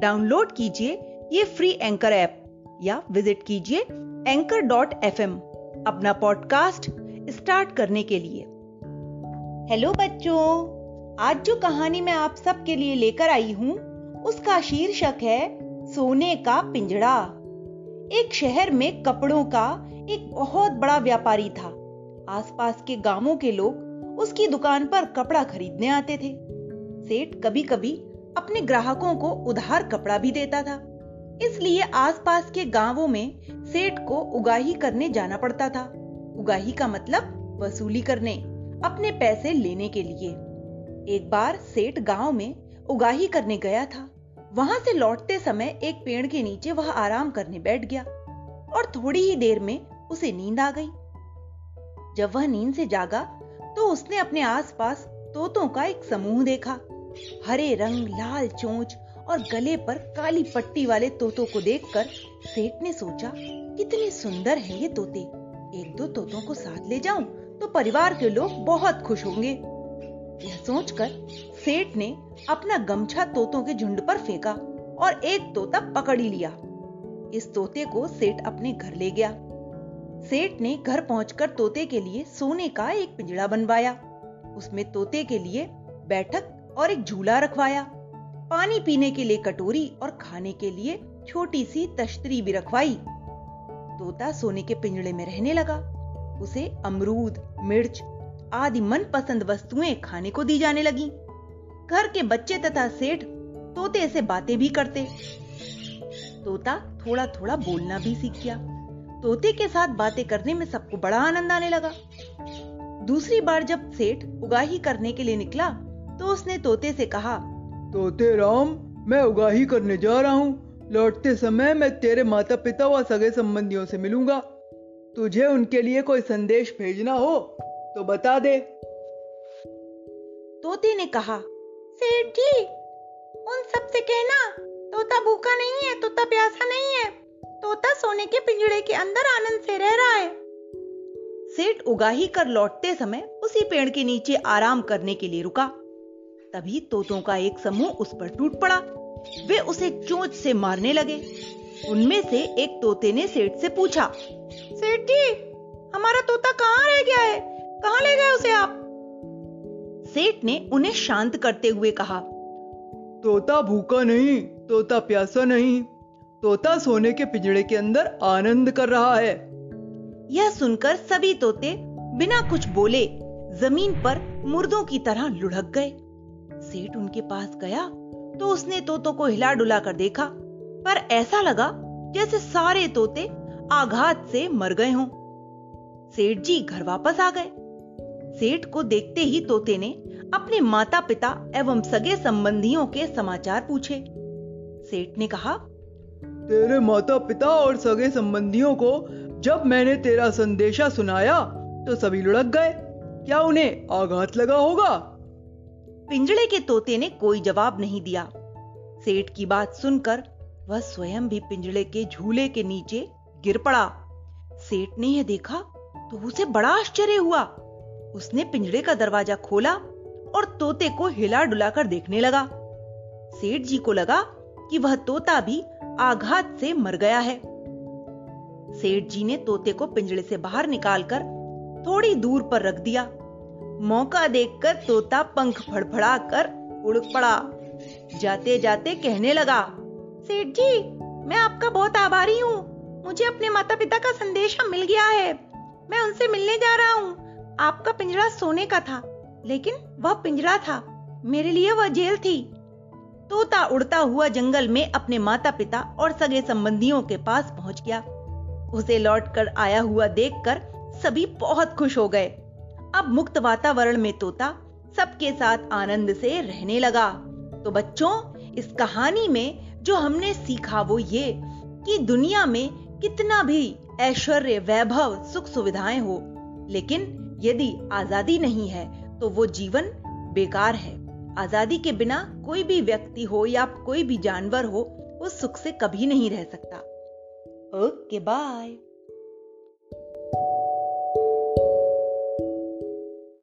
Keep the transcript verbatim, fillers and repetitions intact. Download कीजिए ये free anchor app या विजिट कीजिए anchor dot f m अपना पॉडकास्ट स्टार्ट करने के लिए। हेलो बच्चों, आज जो कहानी मैं आप सबके लिए लेकर आई हूँ उसका शीर्षक है सोने का पिंजड़ा। एक शहर में कपड़ों का एक बहुत बड़ा व्यापारी था। आसपास के गांवों के लोग उसकी दुकान पर कपड़ा खरीदने आते थे। सेठ कभी-कभी अपने ग्राहकों को उधार कपड़ा भी देता था, इसलिए आसपास के गांवों में सेठ को उगाही करने जाना पड़ता था। उगाही का मतलब वसूली करने, अपने पैसे लेने के लिए। एक बार सेठ गांव में उगाही करने गया था। वहां से लौटते समय एक पेड़ के नीचे वह आराम करने बैठ गया और थोड़ी ही देर में उसे नींद आ गई। जब वह नींद से जागा तो उसने अपने आसपास तोतों का एक समूह देखा। हरे रंग, लाल चोंच और गले पर काली पट्टी वाले तोतों को देखकर सेठ ने सोचा, कितने सुंदर हैं ये तोते। एक दो तोतों को साथ ले जाऊं तो परिवार के लोग बहुत खुश होंगे। यह सोचकर सेठ ने अपना गमछा तोतों के झुंड पर फेंका और एक तोता पकड़ ही लिया। इस तोते को सेठ अपने घर ले गया। सेठ ने घर पहुंचकर तोते के लिए सोने का एक पिंजड़ा बनवाया। उसमें तोते के लिए बैठक और एक झूला रखवाया। पानी पीने के लिए कटोरी और खाने के लिए छोटी सी तश्तरी भी रखवाई। तोता सोने के पिंजड़े में रहने लगा। उसे अमरूद, मिर्च आदि मनपसंद वस्तुएं खाने को दी जाने लगी। घर के बच्चे तथा सेठ तोते से बातें भी करते। तोता थोड़ा थोड़ा बोलना भी सीख गया। तोते के साथ बातें करने में सबको बड़ा आनंद आने लगा। दूसरी बार जब सेठ उगाही करने के लिए निकला तो उसने तोते से कहा, तोते राम, मैं उगाही करने जा रहा हूँ। लौटते समय मैं तेरे माता पिता व सगे संबंधियों से मिलूंगा। तुझे उनके लिए कोई संदेश भेजना हो तो बता दे। तोते ने कहा, सेठ जी, उन सब से कहना तोता भूखा नहीं है, तोता प्यासा नहीं है, तोता सोने के पिंजड़े के अंदर आनंद से रह रहा है। सेठ उगाही कर लौटते समय उसी पेड़ के नीचे आराम करने के लिए रुका। तभी तोतों का एक समूह उस पर टूट पड़ा। वे उसे चोंच से मारने लगे। उनमें से एक तोते ने सेठ से पूछा, सेठ जी, हमारा तोता कहाँ रह गया है? कहाँ ले गए उसे आप? सेठ ने उन्हें शांत करते हुए कहा, तोता भूखा नहीं, तोता प्यासा नहीं, तोता सोने के पिंजड़े के अंदर आनंद कर रहा है। यह सुनकर सभी तोते बिना कुछ बोले जमीन पर मुर्दों की तरह लुढ़क गए। सेठ उनके पास गया तो उसने तोतों को हिला डुला कर देखा, पर ऐसा लगा जैसे सारे तोते आघात से मर गए हों। सेठ जी घर वापस आ गए। सेठ को देखते ही तोते ने अपने माता पिता एवं सगे संबंधियों के समाचार पूछे। सेठ ने कहा, तेरे माता पिता और सगे संबंधियों को जब मैंने तेरा संदेशा सुनाया तो सभी लुढ़क गए। क्या उन्हें आघात लगा होगा? पिंजड़े के तोते ने कोई जवाब नहीं दिया। सेठ की बात सुनकर वह स्वयं भी पिंजड़े के झूले के नीचे गिर पड़ा। सेठ ने यह देखा तो उसे बड़ा आश्चर्य हुआ। उसने पिंजड़े का दरवाजा खोला और तोते को हिला डुला कर देखने लगा। सेठ जी को लगा कि वह तोता भी आघात से मर गया है। सेठ जी ने तोते को पिंजड़े से बाहर निकालकर थोड़ी दूर पर रख दिया। मौका देखकर तोता पंख फड़फड़ा कर उड़ पड़ा। जाते जाते कहने लगा, सेठ जी, मैं आपका बहुत आभारी हूँ। मुझे अपने माता पिता का संदेशा मिल गया है। मैं उनसे मिलने जा रहा हूँ। आपका पिंजरा सोने का था, लेकिन वह पिंजरा था, मेरे लिए वह जेल थी। तोता उड़ता हुआ जंगल में अपने माता पिता और सगे संबंधियों के पास पहुंच गया। उसे लौटकर आया हुआ देखकर सभी बहुत खुश हो गए। अब मुक्त वातावरण में तोता सबके साथ आनंद से रहने लगा। तो बच्चों, इस कहानी में जो हमने सीखा वो ये कि दुनिया में कितना भी ऐश्वर्य, वैभव, सुख सुविधाएं हो, लेकिन यदि आजादी नहीं है तो वो जीवन बेकार है। आजादी के बिना कोई भी व्यक्ति हो या कोई भी जानवर हो, वो सुख से कभी नहीं रह सकता। Okay bye.